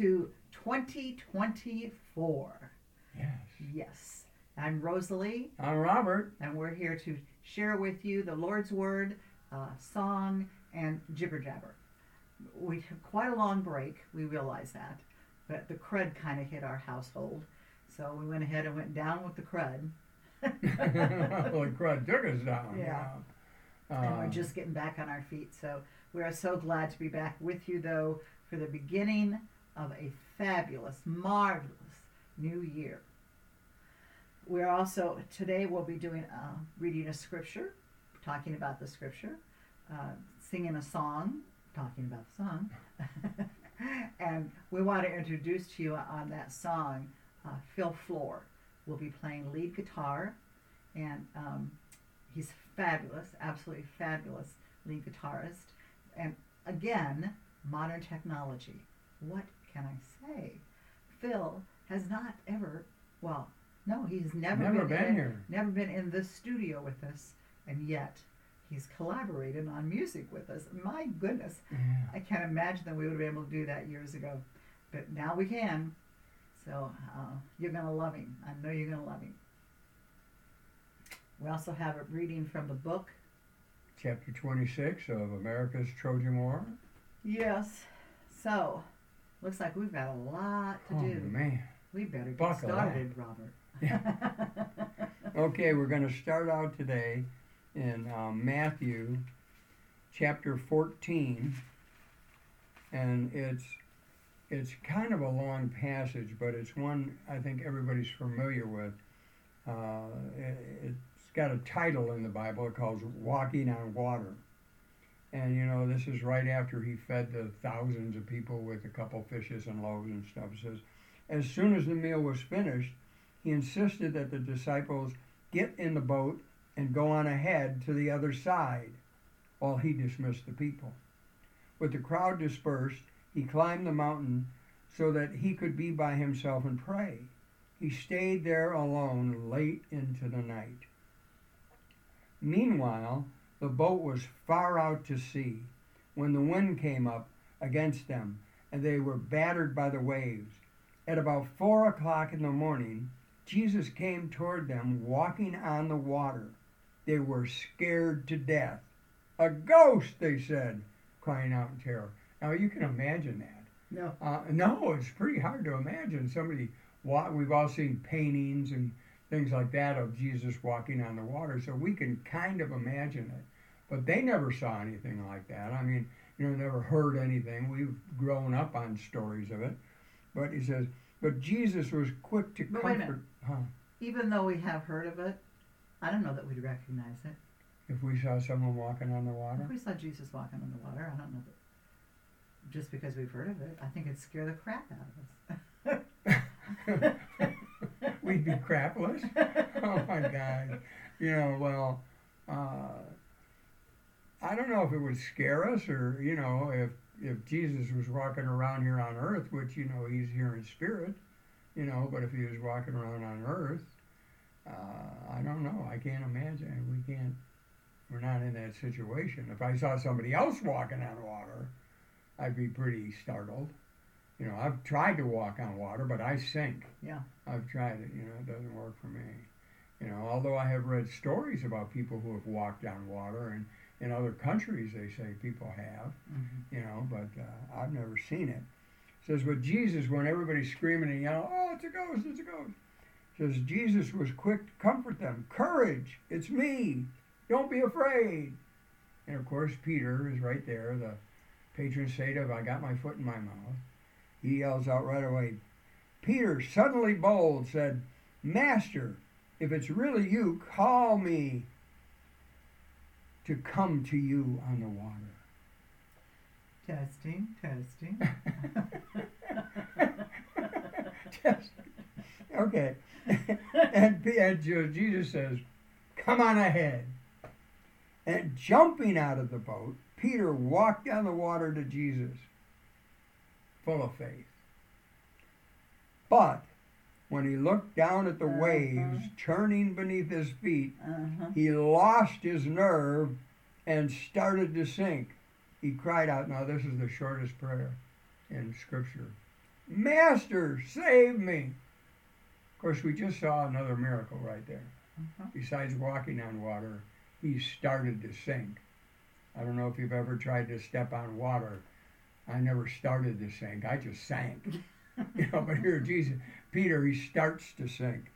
into 2024. Yes. I'm Rosalie. I'm Robert. And we're here to share with you the Lord's Word, song, and jibber jabber. We took quite a long break, we realized that, but the crud kind of hit our household. So we went ahead and went down with the crud. Well, the crud took us down. Yeah. And we're just getting back on our feet. So we are so glad to be back with you, though, for the beginning of a fabulous, marvelous new year. We're also, today we'll be doing reading a scripture, talking about the scripture, singing a song, talking about the song. And we want to introduce to you on that song, Phil Flor will be playing lead guitar, and he's fabulous, absolutely fabulous lead guitarist. And again, modern technology. What can I say? Phil has not ever, well, no, he's never been here. Never been in this studio with us, and yet he's collaborated on music with us. My goodness, yeah. I can't imagine that we would have been able to do that years ago, but now we can. So you're going to love him. I know you're going to love him. We also have a reading from the book. Chapter 26 of America's Trojan War. Yes. So, looks like we've got a lot to do. Oh, man. We better get started, Robert. Yeah. Okay, we're going to start out today in Matthew chapter 14, and it's kind of a long passage, but it's one I think everybody's familiar with. It's got a title in the Bible called Walking on Water. And, you know, this is right after he fed the thousands of people with a couple fishes and loaves and stuff. It says, as soon as the meal was finished, he insisted that the disciples get in the boat and go on ahead to the other side while he dismissed the people. With the crowd dispersed, he climbed the mountain so that he could be by himself and pray. He stayed there alone late into the night. Meanwhile, the boat was far out to sea when the wind came up against them, and they were battered by the waves. At about 4 o'clock in the morning, Jesus came toward them walking on the water. They were scared to death. A ghost, they said, crying out in terror. Now, you can imagine that. No. No, it's pretty hard to imagine. We've all seen paintings and things like that of Jesus walking on the water, so we can kind of imagine it. But they never saw anything like that. I mean, you know, never heard anything. We've grown up on stories of it. But he says, but Jesus was quick to comfort. Wait a minute. Even though we have heard of it, I don't know that we'd recognize it. If we saw someone walking on the water? If we saw Jesus walking on the water, I don't know that. Just because we've heard of it, I think it'd scare the crap out of us. We'd be crapless. Oh my God! You know, well, I don't know if it would scare us, or you know, if Jesus was walking around here on Earth, which you know he's here in spirit, you know, but if he was walking around on Earth, I don't know. I can't imagine. We can't. We're not in that situation. If I saw somebody else walking on water, I'd be pretty startled. You know, I've tried to walk on water, but I sink. Yeah. I've tried it. You know, it doesn't work for me. You know, although I have read stories about people who have walked on water, and in other countries they say people have, mm-hmm. You know, but I've never seen it. It says, but Jesus, when everybody's screaming and yelling, oh, it's a ghost, it's a ghost. It says, Jesus was quick to comfort them. Courage, it's me. Don't be afraid. And, of course, Peter is right there, the patron saint of I got my foot in my mouth. He yells out right away. Peter, suddenly bold, said, Master, if it's really you, call me to come to you on the water. Testing, testing. Okay. And Jesus says, come on ahead. And jumping out of the boat, Peter walked down the water to Jesus, full of faith. But when he looked down at the waves churning beneath his feet, he lost his nerve and started to sink. He cried out. Now, this is the shortest prayer in Scripture. Master, save me. Of course, we just saw another miracle right there. Uh-huh. Besides walking on water, he started to sink. I don't know if you've ever tried to step on water. I never started to sink. I just sank. But here, Peter, he starts to sink.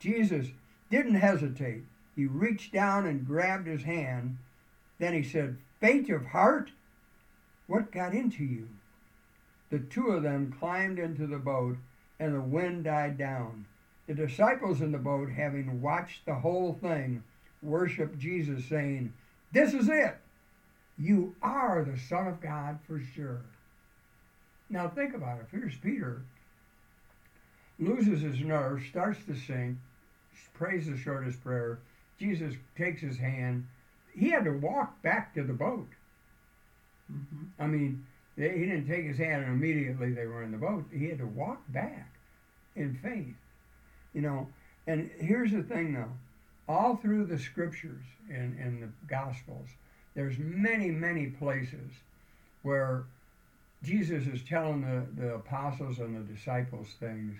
Jesus didn't hesitate. He reached down and grabbed his hand. Then he said, "Faint of heart, what got into you?" The two of them climbed into the boat, and the wind died down. The disciples in the boat, having watched the whole thing, worshiped Jesus, saying, "This is it. You are the Son of God for sure." Now think about it. Here's Peter, loses his nerve, starts to sink, prays the shortest prayer. Jesus takes his hand. He had to walk back to the boat. Mm-hmm. I mean, he didn't take his hand and immediately they were in the boat. He had to walk back in faith. You know, and here's the thing, though. All through the Scriptures and the Gospels, there's many, many places where Jesus is telling the apostles and the disciples things,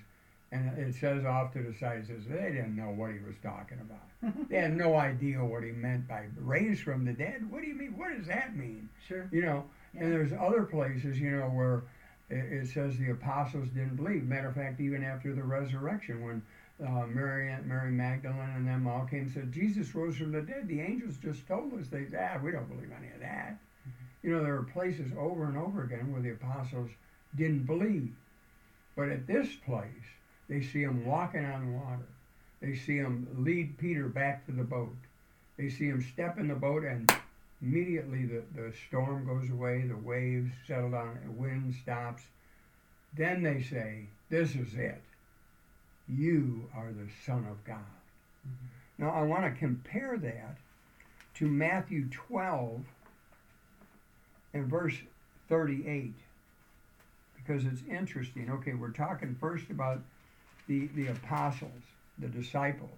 and it says off to the side, it says they didn't know what he was talking about. They had no idea what he meant by raised from the dead. What do you mean? What does that mean? Sure. You know, yeah. And there's other places, you know, where it says the apostles didn't believe. Matter of fact, even after the resurrection, when Mary Magdalene and them all came and said, Jesus rose from the dead. The angels just told us, we don't believe any of that. You know, there are places over and over again where the apostles didn't believe. But at this place, they see him walking on water. They see him lead Peter back to the boat. They see him step in the boat, and immediately the storm goes away, the waves settle down, the wind stops. Then they say, "This is it. You are the Son of God." Mm-hmm. Now, I want to compare that to Matthew 12, in verse 38, because it's interesting. Okay, we're talking first about the apostles, the disciples,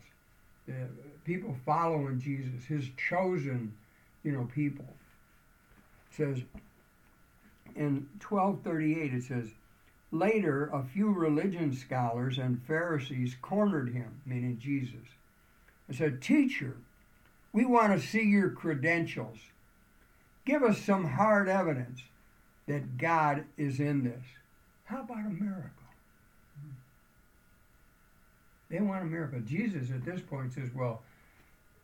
the people following Jesus, his chosen, people. It says, in 12:38, it says, "Later, a few religion scholars and Pharisees cornered him," meaning Jesus, and said, "Teacher, we want to see your credentials. Give us some hard evidence that God is in this." How about a miracle? They want a miracle. Jesus at this point says, well,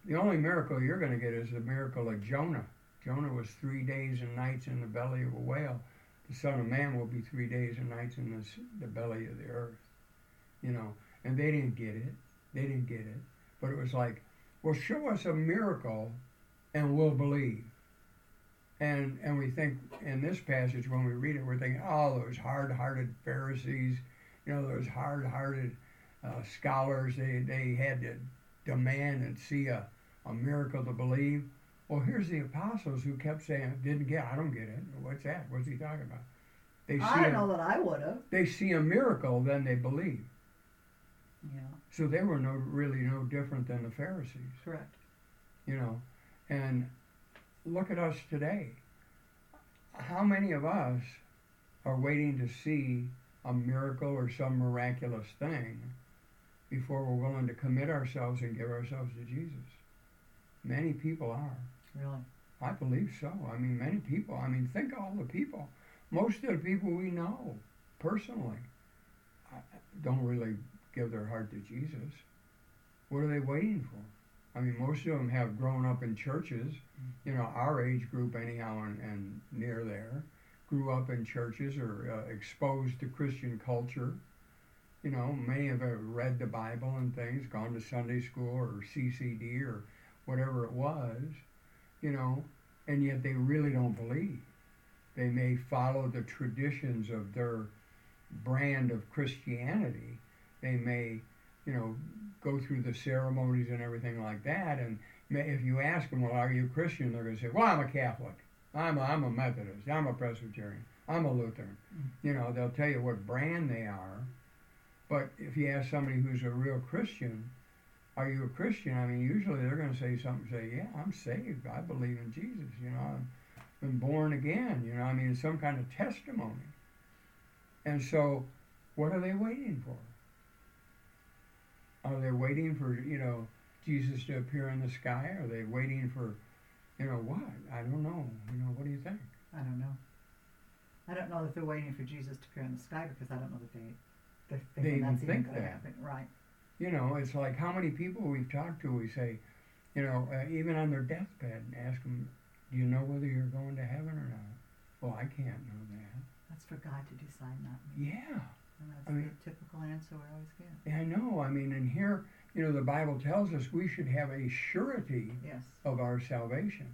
the only miracle you're going to get is the miracle of Jonah. Jonah was 3 days and nights in the belly of a whale. The Son of Man will be 3 days and nights in the belly of the earth. And they didn't get it. But it was like, well, show us a miracle and we'll believe. And we think in this passage, when we read it, we're thinking, oh, those hard-hearted Pharisees, those hard-hearted scholars, they had to demand and see a miracle to believe. Well, here's the apostles who kept saying, I don't get it. What's that? What's he talking about? I don't know that I would have. They see a miracle, then they believe. Yeah. So they were really no different than the Pharisees. Correct. And look at us today. How many of us are waiting to see a miracle or some miraculous thing before we're willing to commit ourselves and give ourselves to Jesus? Many people are. Really? I believe so. I mean, many people. I mean, think of all the people. Most of the people we know personally don't really give their heart to Jesus. What are they waiting for? I mean, most of them have grown up in churches, our age group anyhow, and near there, grew up in churches or exposed to Christian culture. Many have read the Bible and things, gone to Sunday school or CCD or whatever it was, and yet they really don't believe. They may follow the traditions of their brand of Christianity. They may, go through the ceremonies and everything like that. And if you ask them, well, are you Christian? They're going to say, well, I'm a Catholic. I'm a Methodist. I'm a Presbyterian. I'm a Lutheran. They'll tell you what brand they are. But if you ask somebody who's a real Christian, are you a Christian? I mean, usually they're going to say something, say, yeah, I'm saved. I believe in Jesus. I've been born again. I mean, it's some kind of testimony. And so What are they waiting for? Are they waiting for, Jesus to appear in the sky? Are they waiting for, what? I don't know. What do you think? I don't know. I don't know that they're waiting for Jesus to appear in the sky because I don't know that they even think that. Happen. Right. It's like how many people we've talked to, we say, even on their deathbed, ask them, do you know whether you're going to heaven or not? Well, I can't know that. That's for God to decide, not me. Yeah. And that's the typical answer we always get. I know. And here, the Bible tells us we should have a surety of our salvation.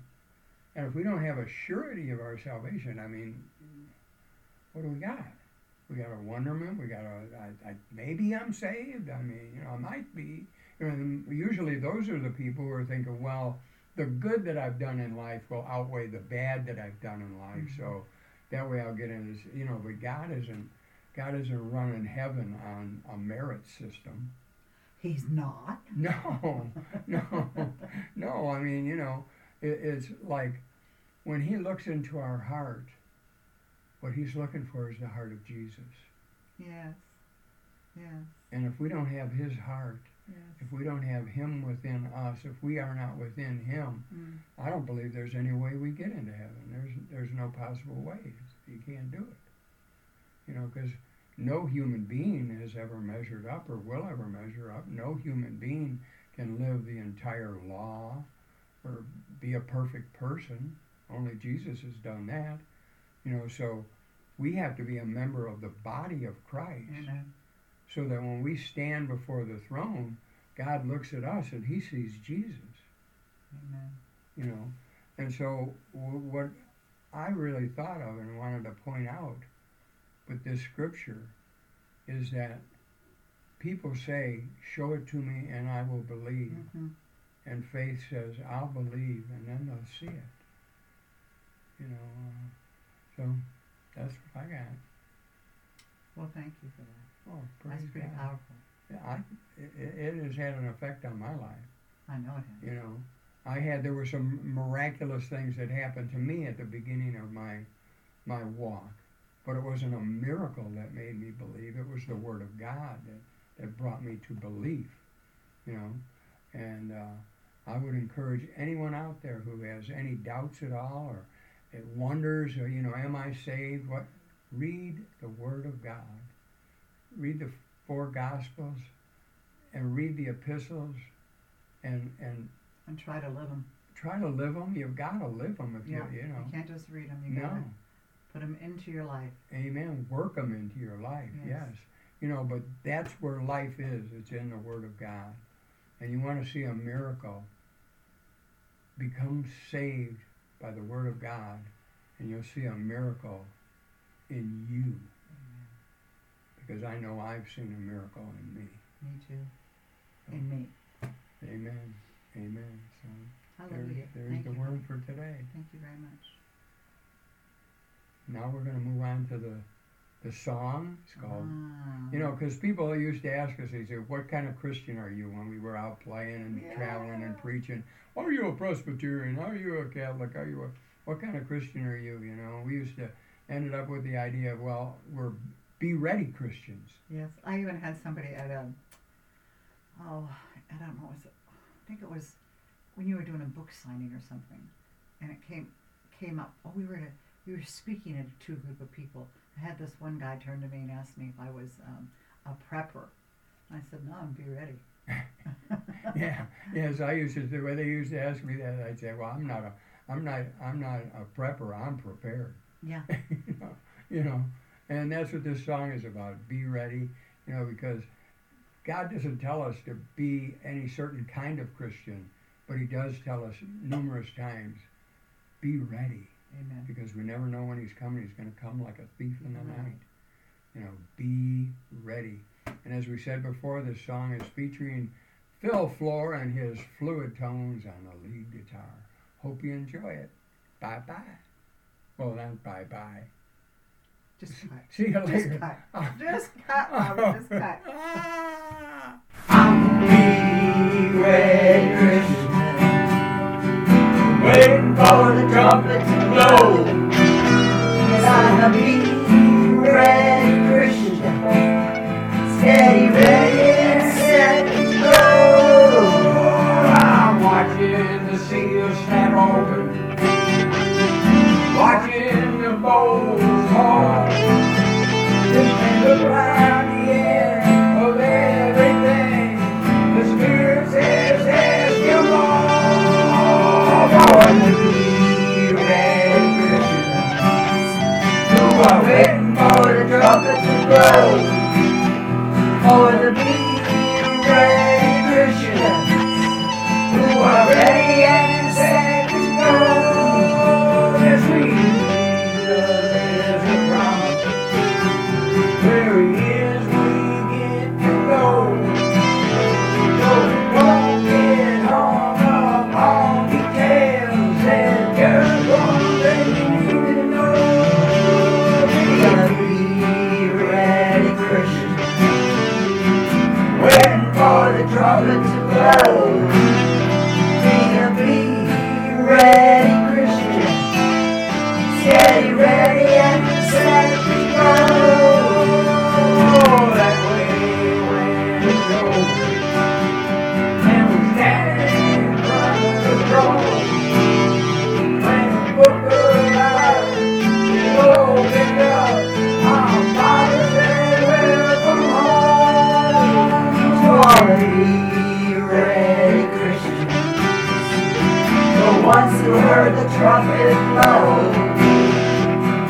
And if we don't have a surety of our salvation, what do we got? We got a wonderment. We got maybe I'm saved. I might be. And usually those are the people who are thinking, well, the good that I've done in life will outweigh the bad that I've done in life. Mm-hmm. So that way I'll get in this, but God isn't running heaven on a merit system. He's not. No. It's like when he looks into our heart, what he's looking for is the heart of Jesus. Yes. And if we don't have his heart, if we don't have him within us, if we are not within him, I don't believe there's any way we get into heaven. There's no possible way. You can't do it. Because no human being has ever measured up or will ever measure up. No human being can live the entire law or be a perfect person. Only Jesus has done that. So we have to be a member of the body of Christ. Amen. So that when we stand before the throne, God looks at us and he sees Jesus. Amen. And so what I really thought of and wanted to point out with this scripture is that people say, show it to me and I will believe. Mm-hmm. And faith says, I'll believe, and then they'll see it. So that's what I got. Well, thank you for that. Oh, praise God. That's pretty powerful. Yeah, it has had an effect on my life. I know it has. There were some miraculous things that happened to me at the beginning of my walk, but it wasn't a miracle that made me believe. It was the Word of God that brought me to belief. And I would encourage anyone out there who has any doubts at all or it wonders, or, am I saved? What? Read the Word of God. Read the four Gospels and read the epistles and try to live them. Try to live them. You've got to live them. You can't just read them. You got to put them into your life. Amen. Work them into your life. Yes. But that's where life is. It's in the Word of God. And you want to see a miracle, become saved by the Word of God, and you'll see a miracle in you. Amen. Because I know I've seen a miracle in me. Me too. So, in me. Amen. Amen. So hallelujah. There's the word for today. Thank you very much. Now we're going to move on to the song. It's called, because people used to ask us, they said, what kind of Christian are you when we were out playing and traveling and preaching? Are you a Presbyterian? Are you a Catholic? Are you what kind of Christian are you? We used to ended up with the idea of, well, we're Be Ready Christians. Yes, I even had somebody at I don't know, I think it was when you were doing a book signing or something, and it came up, you were speaking to a group of people. I had this one guy turn to me and ask me if I was a prepper. And I said, no, I'm Be Ready. I used to do. When they used to ask me that, I'd say, well, I'm not a prepper. I'm prepared. Yeah. And that's what this song is about. Be ready. Because God doesn't tell us to be any certain kind of Christian, but He does tell us numerous times, be ready. Amen. Because we never know when He's coming. He's going to come like a thief in the night. Be ready. And as we said before, this song is featuring Phil Flor and his fluid tones on the lead guitar. Hope you enjoy it. Bye-bye. Well, not bye-bye. Just cut. See you later. Just cut. Just cut, Robert. Just cut. I'm Be Ready Christian. Waiting for the trumpet to blow. Yes, I'm a Be Ready Christian. servants of love. Be a Be Ready Christian, steady, ready, and set to go. That way when it goes, and we stand from the throne. When the book of life is opened up, our fathers they will come home. Glory. Once you heard the trumpet blow,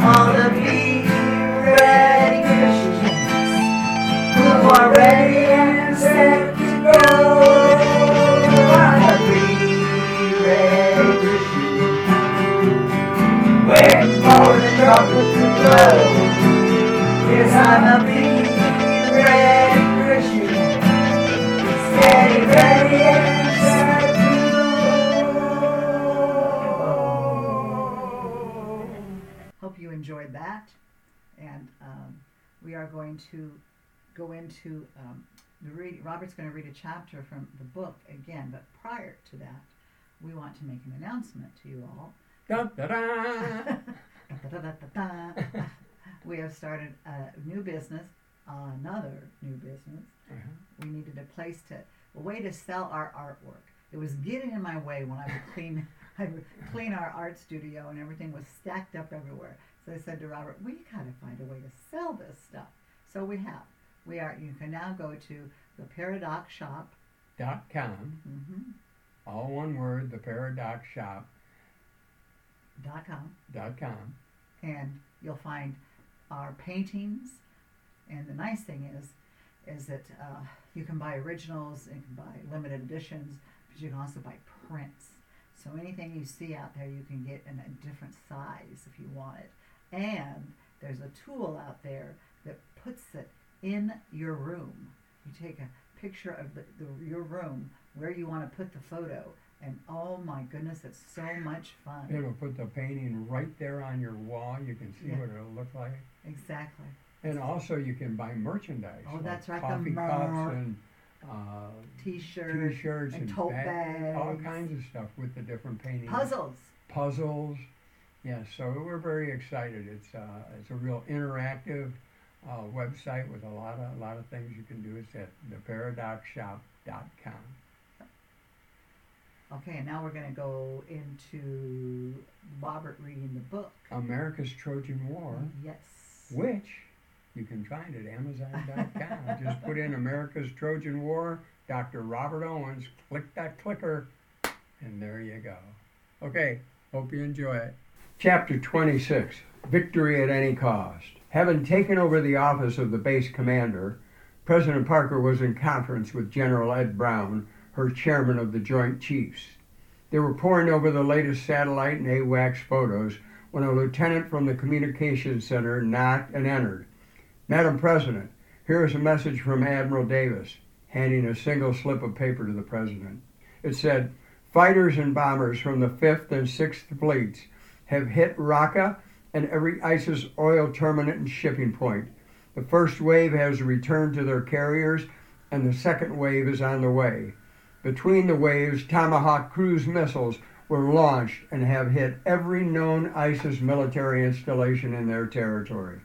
all the Be Ready Christians who are ready and set to go. All the Be Ready Christians, wait for the trumpet to blow. Yes, I'm a Be Ready Christian, steady, ready, and enjoyed that, and we are going to go into the reading. Robert's going to read a chapter from the book again, but prior to that, we want to make an announcement to you all. We have started a new business, another new business. We needed a place a way to sell our artwork. It was getting in my way when I would clean our art studio, and everything was stacked up everywhere. So I said to Robert, we got to find a way to sell this stuff. So we have. You can now go to theparadoxshop.com. All one word, theparadoxshop.com. And you'll find our paintings. And the nice thing is that you can buy originals, you can buy limited editions, but you can also buy prints. So anything you see out there, you can get in a different size if you want it. And there's a tool out there that puts it in your room. You take a picture of your room where you want to put the photo, and oh my goodness, it's so much fun. It'll put the painting right there on your wall. You can see what it'll look like. Exactly. And also you can buy merchandise. Oh, that's right. Coffee cups and T-shirts and tote bags, all kinds of stuff with the different paintings. Puzzles. Yes, so we're very excited. It's a real interactive website with a lot of things you can do. It's at theparadoxshop.com. Okay, and now we're going to go into Robert reading the book, America's Trojan War. Yes, which you can find at Amazon.com. Just put in America's Trojan War, Dr. Robert Owens, click that clicker, and there you go. Okay, hope you enjoy it. Chapter 26, Victory at Any Cost. Having taken over the office of the base commander, President Parker was in conference with General Ed Brown, her chairman of the Joint Chiefs. They were poring over the latest satellite and AWACS photos when a lieutenant from the communications center knocked and entered. "Madam President, here is a message from Admiral Davis," handing a single slip of paper to the President. It said, "Fighters and bombers from the 5th and 6th Fleets have hit Raqqa and every ISIS oil terminal and shipping point. The first wave has returned to their carriers, and the second wave is on the way. Between the waves, Tomahawk cruise missiles were launched and have hit every known ISIS military installation in their territory."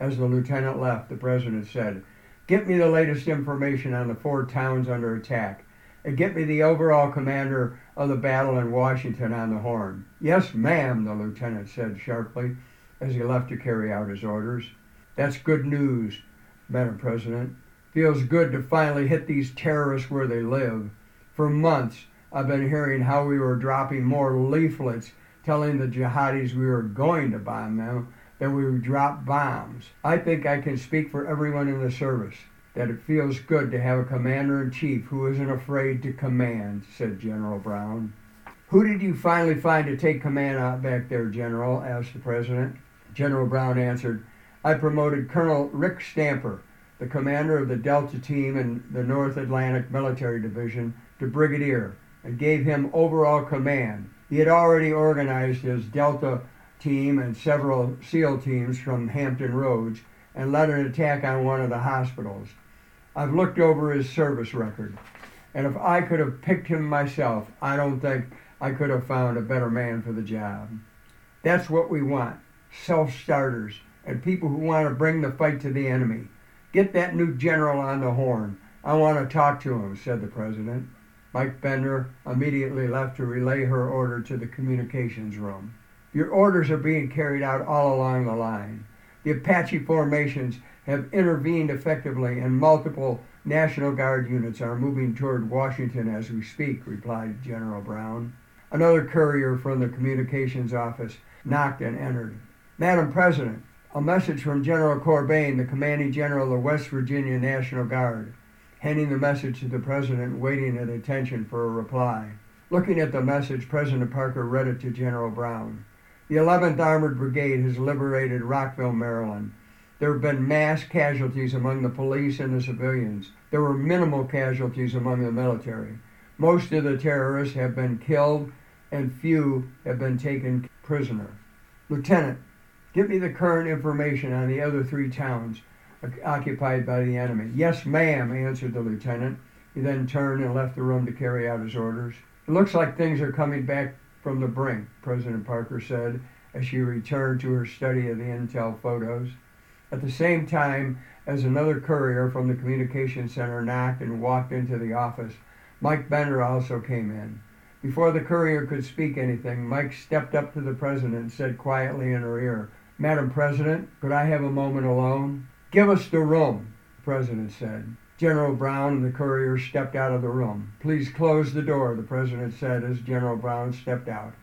As the lieutenant left, the President said, "Get me the latest information on the 4 towns under attack, and get me the overall commander of the battle in Washington on the Horn." "Yes, ma'am," the lieutenant said sharply as he left to carry out his orders. "That's good news, Madam President. Feels good to finally hit these terrorists where they live. For months, I've been hearing how we were dropping more leaflets telling the jihadis we were going to bomb them than we would drop bombs. I think I can speak for everyone in the service that it feels good to have a commander-in-chief who isn't afraid to command," said General Brown. "Who did you finally find to take command out back there, General?" asked the President. General Brown answered, "I promoted Colonel Rick Stamper, the commander of the Delta Team and the North Atlantic Military Division, to Brigadier, and gave him overall command. He had already organized his Delta Team and several SEAL teams from Hampton Roads and led an attack on one of the hospitals. I've looked over his service record. And if I could have picked him myself, I don't think I could have found a better man for the job. That's what we want, self-starters and people who want to bring the fight to the enemy. Get that new general on the horn. I want to talk to him, said the president. Mike Bender immediately left to relay her order to the communications room. Your orders are being carried out all along the line. The Apache formations have intervened effectively, and multiple National Guard units are moving toward Washington as we speak, replied General Brown. Another courier from the communications office knocked and entered. Madam President, a message from General Corbain, the commanding general of the West Virginia National Guard. Handing the message to the president, waiting at attention for a reply. Looking at the message, President Parker read it to General Brown. The 11th Armored Brigade has liberated Rockville, Maryland. There have been mass casualties among the police and the civilians. There were minimal casualties among the military. Most of the terrorists have been killed, and few have been taken prisoner. Lieutenant, give me the current information on the other three towns occupied by the enemy. Yes, ma'am, answered the lieutenant. He then turned and left the room to carry out his orders. It looks like things are coming back from the brink, President Parker said as she returned to her study of the intel photos. At the same time as another courier from the communications center knocked and walked into the office, Mike Bender also came in. Before the courier could speak anything, Mike stepped up to the president and said quietly in her ear, Madam President, could I have a moment alone? Give us the room, the president said. General Brown and the courier stepped out of the room. Please close the door, the president said as General Brown stepped out.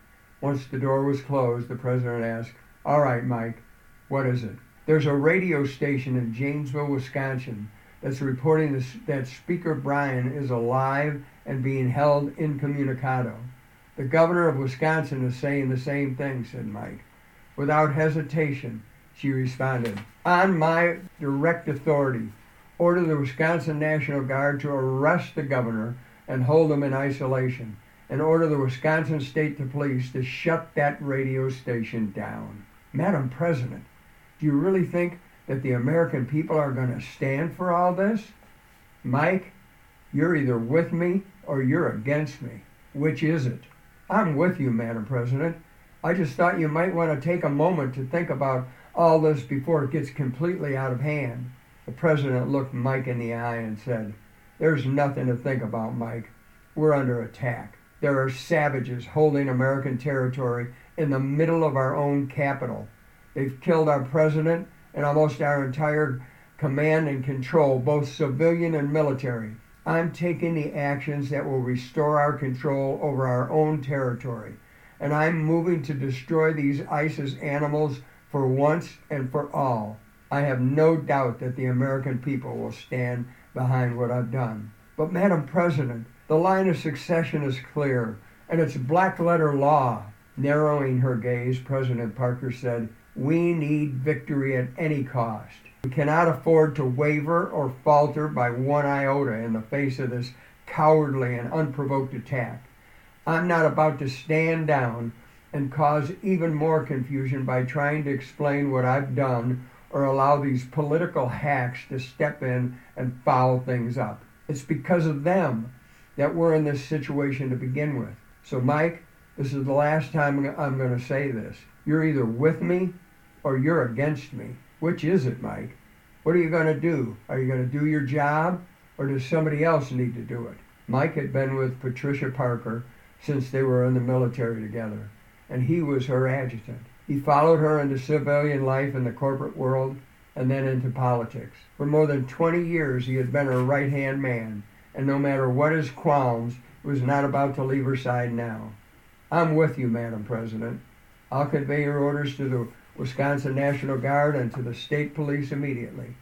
Once the door was closed, the president asked, All right, Mike, what is it? There's a radio station in Janesville, Wisconsin that's reporting that Speaker Bryan is alive and being held incommunicado. The governor of Wisconsin is saying the same thing, said Mike. Without hesitation, she responded, On my direct authority, order the Wisconsin National Guard to arrest the governor and hold him in isolation, and order the Wisconsin State Police to shut that radio station down. Madam President, do you really think that the American people are going to stand for all this? Mike, you're either with me or you're against me. Which is it? I'm with you, Madam President. I just thought you might want to take a moment to think about all this before it gets completely out of hand. The president looked Mike in the eye and said, There's nothing to think about, Mike. We're under attack. There are savages holding American territory in the middle of our own capital. They've killed our president and almost our entire command and control, both civilian and military. I'm taking the actions that will restore our control over our own territory, and I'm moving to destroy these ISIS animals for once and for all. I have no doubt that the American people will stand behind what I've done. But, Madam President, the line of succession is clear, and it's black-letter law. Narrowing her gaze, President Parker said, We need victory at any cost. We cannot afford to waver or falter by one iota in the face of this cowardly and unprovoked attack. I'm not about to stand down and cause even more confusion by trying to explain what I've done or allow these political hacks to step in and foul things up. It's because of them that we're in this situation to begin with. So, Mike, this is the last time I'm going to say this. You're either with me or you're against me. Which is it, Mike? What are you going to do? Are you going to do your job, or does somebody else need to do it? Mike had been with Patricia Parker since they were in the military together, and he was her adjutant. He followed her into civilian life in the corporate world and then into politics. For more than 20 years, he had been her right-hand man, and no matter what his qualms, he was not about to leave her side now. I'm with you, Madam President. I'll convey your orders to the Wisconsin National Guard and to the state police immediately.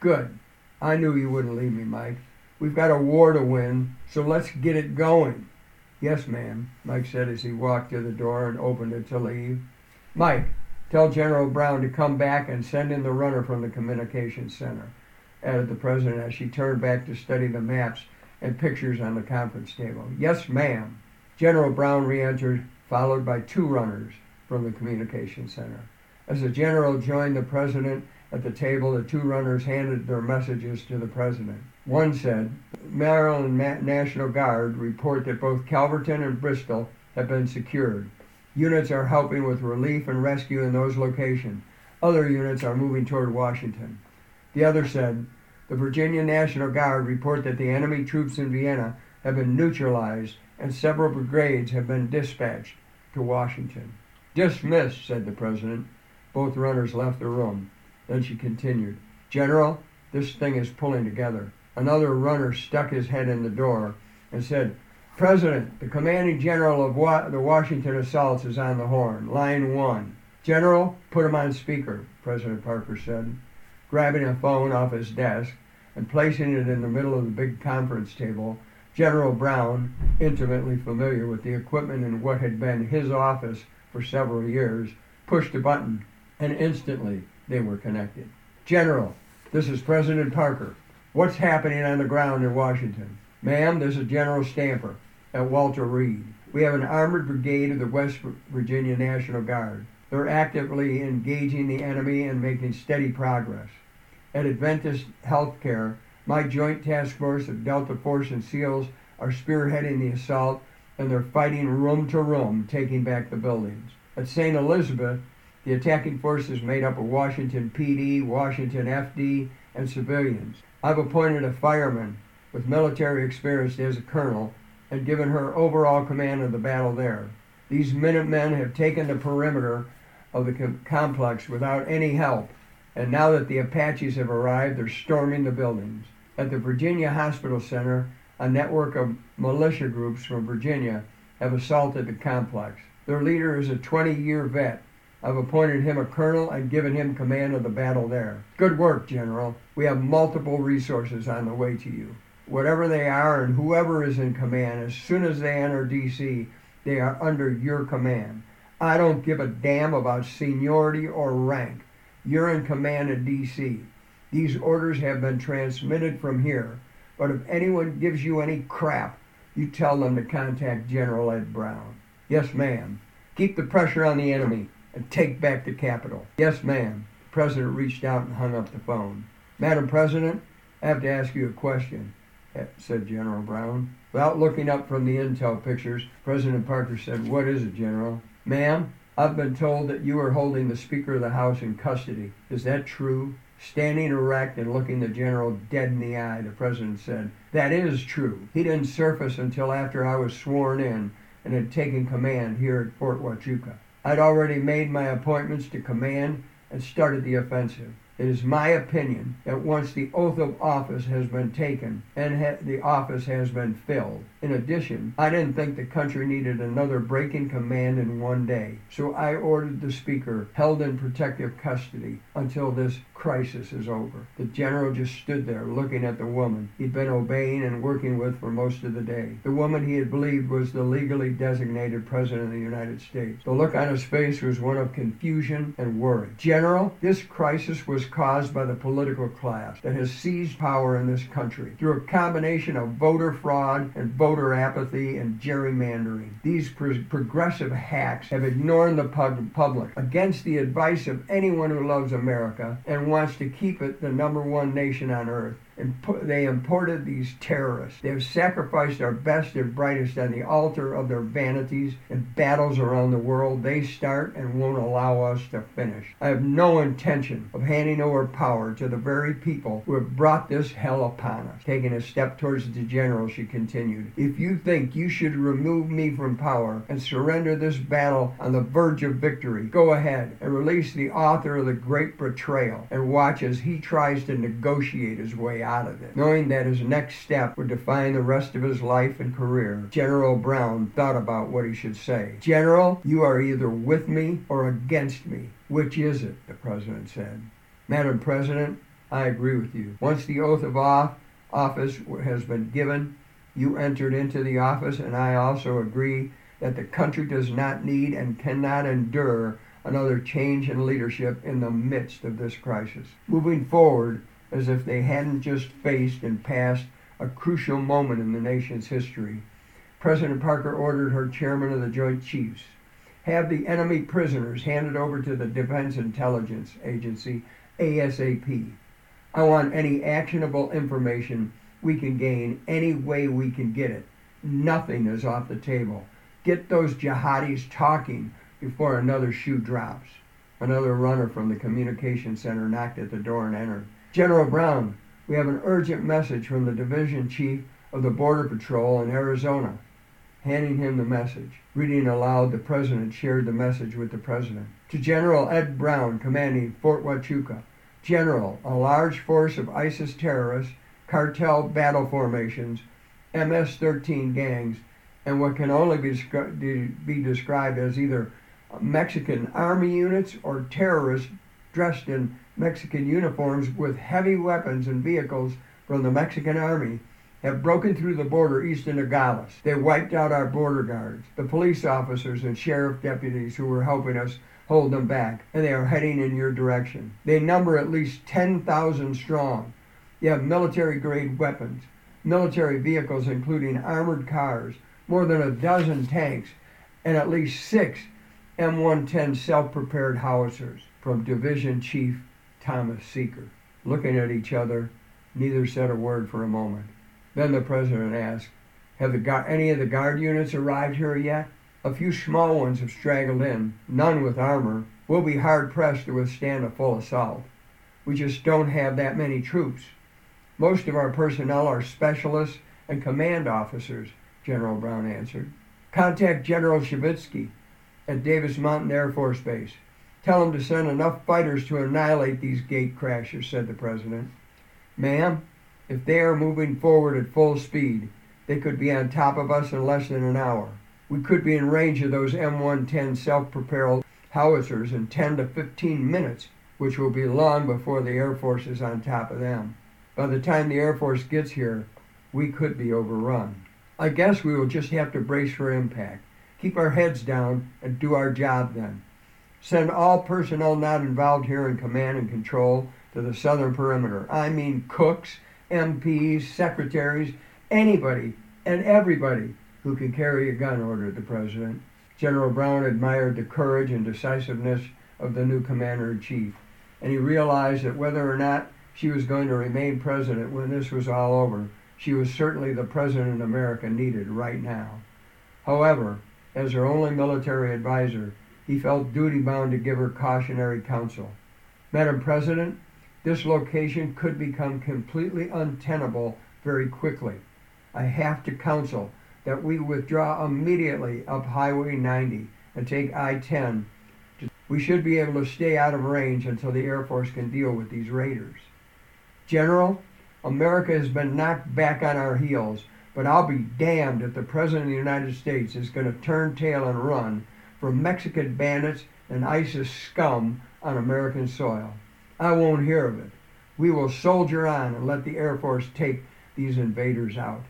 Good. I knew you wouldn't leave me, Mike. We've got a war to win, so let's get it going. Yes, ma'am, Mike said as he walked to the door and opened it to leave. Mike, tell General Brown to come back and send in the runner from the communications center, added the president as she turned back to study the maps and pictures on the conference table. Yes, ma'am. General Brown re-entered, followed by two runners from the communications center. As the general joined the president at the table, the two runners handed their messages to the president. One said, Maryland National Guard report that both Calverton and Bristol have been secured. Units are helping with relief and rescue in those locations. Other units are moving toward Washington. The other said, the Virginia National Guard report that the enemy troops in Vienna have been neutralized and several brigades have been dispatched to Washington. Dismissed, said the President. Both runners left the room. Then she continued, General, this thing is pulling together. Another runner stuck his head in the door and said, President, the commanding general of the Washington assaults is on the horn, line one. General, put him on speaker, President Parker said, grabbing a phone off his desk and placing it in the middle of the big conference table. General Brown, intimately familiar with the equipment in what had been his office for several years, pushed a button, and instantly they were connected. General, this is President Parker. What's happening on the ground in Washington? Ma'am, this is General Stamper at Walter Reed. We have an armored brigade of the West Virginia National Guard. They're actively engaging the enemy and making steady progress. At Adventist Healthcare, my joint task force of Delta Force and SEALs are spearheading the assault, and they're fighting room to room, taking back the buildings. At St. Elizabeth, the attacking force is made up of Washington PD, Washington FD, and civilians. I've appointed a fireman with military experience as a colonel and given her overall command of the battle there. These Minutemen have taken the perimeter of the complex without any help, and now that the Apaches have arrived, they're storming the buildings. At the Virginia Hospital Center, a network of militia groups from Virginia have assaulted the complex. Their leader is a 20-year vet. I've appointed him a colonel and given him command of the battle there. Good work, General. We have multiple resources on the way to you. Whatever they are and whoever is in command, as soon as they enter D.C., they are under your command. I don't give a damn about seniority or rank. You're in command of D.C. These orders have been transmitted from here, but if anyone gives you any crap, you tell them to contact General Ed Brown. Yes, ma'am. Keep the pressure on the enemy and take back the Capitol. Yes, ma'am. The President reached out and hung up the phone. Madam President, I have to ask you a question, said General Brown. Without looking up from the intel pictures, President Parker said, What is it, General? Ma'am, I've been told that you are holding the Speaker of the House in custody. Is that true? Standing erect and looking the General dead in the eye, the President said, That is true. He didn't surface until after I was sworn in and had taken command here at Fort Huachuca. I'd already made my appointments to command and started the offensive. It is my opinion that once the oath of office has been taken and the office has been filled. In addition, I didn't think the country needed another break in command in one day, so I ordered the Speaker held in protective custody until this crisis is over. The General just stood there looking at the woman he'd been obeying and working with for most of the day. The woman he had believed was the legally designated President of the United States. The look on his face was one of confusion and worry. General, this crisis was caused by the political class that has seized power in this country through a combination of voter fraud and voter apathy and gerrymandering. These progressive hacks have ignored the public against the advice of anyone who loves America and wants to keep it the number one nation on earth. And they imported these terrorists. They have sacrificed their best and brightest on the altar of their vanities and battles around the world. They start and won't allow us to finish. I have no intention of handing over power to the very people who have brought this hell upon us. Taking a step towards the General, she continued, If you think you should remove me from power and surrender this battle on the verge of victory, go ahead and release the author of the Great Betrayal and watch as he tries to negotiate his way out of it. Knowing that his next step would define the rest of his life and career, General Brown thought about what he should say. General, you are either with me or against me. Which is it? The President said. Madam President, I agree with you. Once the oath of office has been given, you entered into the office, and I also agree that the country does not need and cannot endure another change in leadership in the midst of this crisis. Moving forward, as if they hadn't just faced and passed a crucial moment in the nation's history, President Parker ordered her chairman of the Joint Chiefs, have the enemy prisoners handed over to the Defense Intelligence Agency, ASAP. I want any actionable information we can gain any way we can get it. Nothing is off the table. Get those jihadis talking before another shoe drops. Another runner from the communication center knocked at the door and entered. General Brown, we have an urgent message from the division chief of the Border Patrol in Arizona. Handing him the message. Reading aloud, the president shared the message with the president. To General Ed Brown, commanding Fort Huachuca. General, a large force of ISIS terrorists, cartel battle formations, MS-13 gangs, and what can only be described as either Mexican army units or terrorists dressed in Mexican uniforms with heavy weapons and vehicles from the Mexican army have broken through the border east of Nogales. They wiped out our border guards, the police officers and sheriff deputies who were helping us hold them back, and they are heading in your direction. They number at least 10,000 strong. You have military-grade weapons, military vehicles including armored cars, more than a dozen tanks, and at least 6 M110 self-prepared howitzers. From Division Chief Thomas Seeker. Looking at each other, neither said a word for a moment. Then the president asked, have any of the guard units arrived here yet? A few small ones have straggled in, none with armor. We'll be hard-pressed to withstand a full assault. We just don't have that many troops. Most of our personnel are specialists and command officers, General Brown answered. Contact General Shevitsky at Davis Monthan Air Force Base. Tell him to send enough fighters to annihilate these gatecrashers, said the president. Ma'am, if they are moving forward at full speed, they could be on top of us in less than an hour. We could be in range of those M110 self-propelled howitzers in 10 to 15 minutes, which will be long before the Air Force is on top of them. By the time the Air Force gets here, we could be overrun. I guess we will just have to brace for impact. Keep our heads down and do our job then. Send all personnel not involved here in command and control to the southern perimeter. I mean cooks, MPs, secretaries, anybody and everybody who can carry a gun, ordered the president. General Brown admired the courage and decisiveness of the new commander-in-chief, and he realized that whether or not she was going to remain president when this was all over, she was certainly the president America needed right now. However, as her only military advisor, he felt duty-bound to give her cautionary counsel. Madam President, this location could become completely untenable very quickly. I have to counsel that we withdraw immediately up Highway 90 and take I-10. We should be able to stay out of range until the Air Force can deal with these raiders. General, America has been knocked back on our heels, but I'll be damned if the President of the United States is going to turn tail and run from Mexican bandits and ISIS scum on American soil. I won't hear of it. We will soldier on and let the Air Force take these invaders out.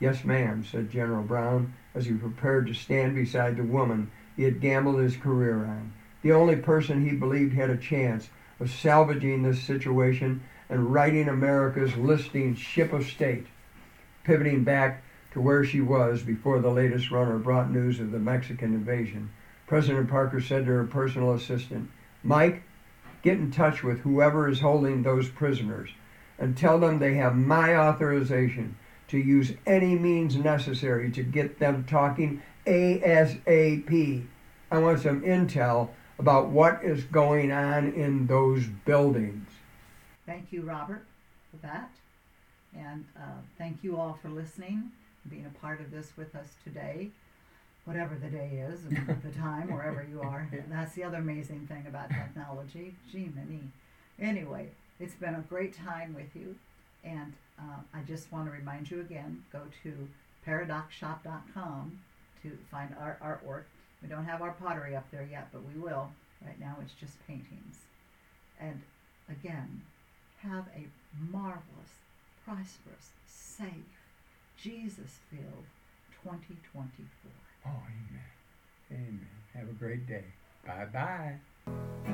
Yes, ma'am, said General Brown as he prepared to stand beside the woman he had gambled his career on, the only person he believed had a chance of salvaging this situation and righting America's listing ship of state. Pivoting back to where she was before the latest runner brought news of the Mexican invasion, President Parker said to her personal assistant, Mike, get in touch with whoever is holding those prisoners and tell them they have my authorization to use any means necessary to get them talking ASAP. I want some intel about what is going on in those buildings. Thank you, Robert, for that. And thank you all for listening, being a part of this with us today, whatever the day is, and the time, wherever you are. And that's the other amazing thing about technology. Gee, many. Anyway, it's been a great time with you. And I just want to remind you again, go to theparadoxshop.com to find our artwork. We don't have our pottery up there yet, but we will. Right now it's just paintings. And again, have a marvelous, prosperous, safe, Jesus-filled 2024. Oh, amen. Amen. Have a great day. Bye-bye.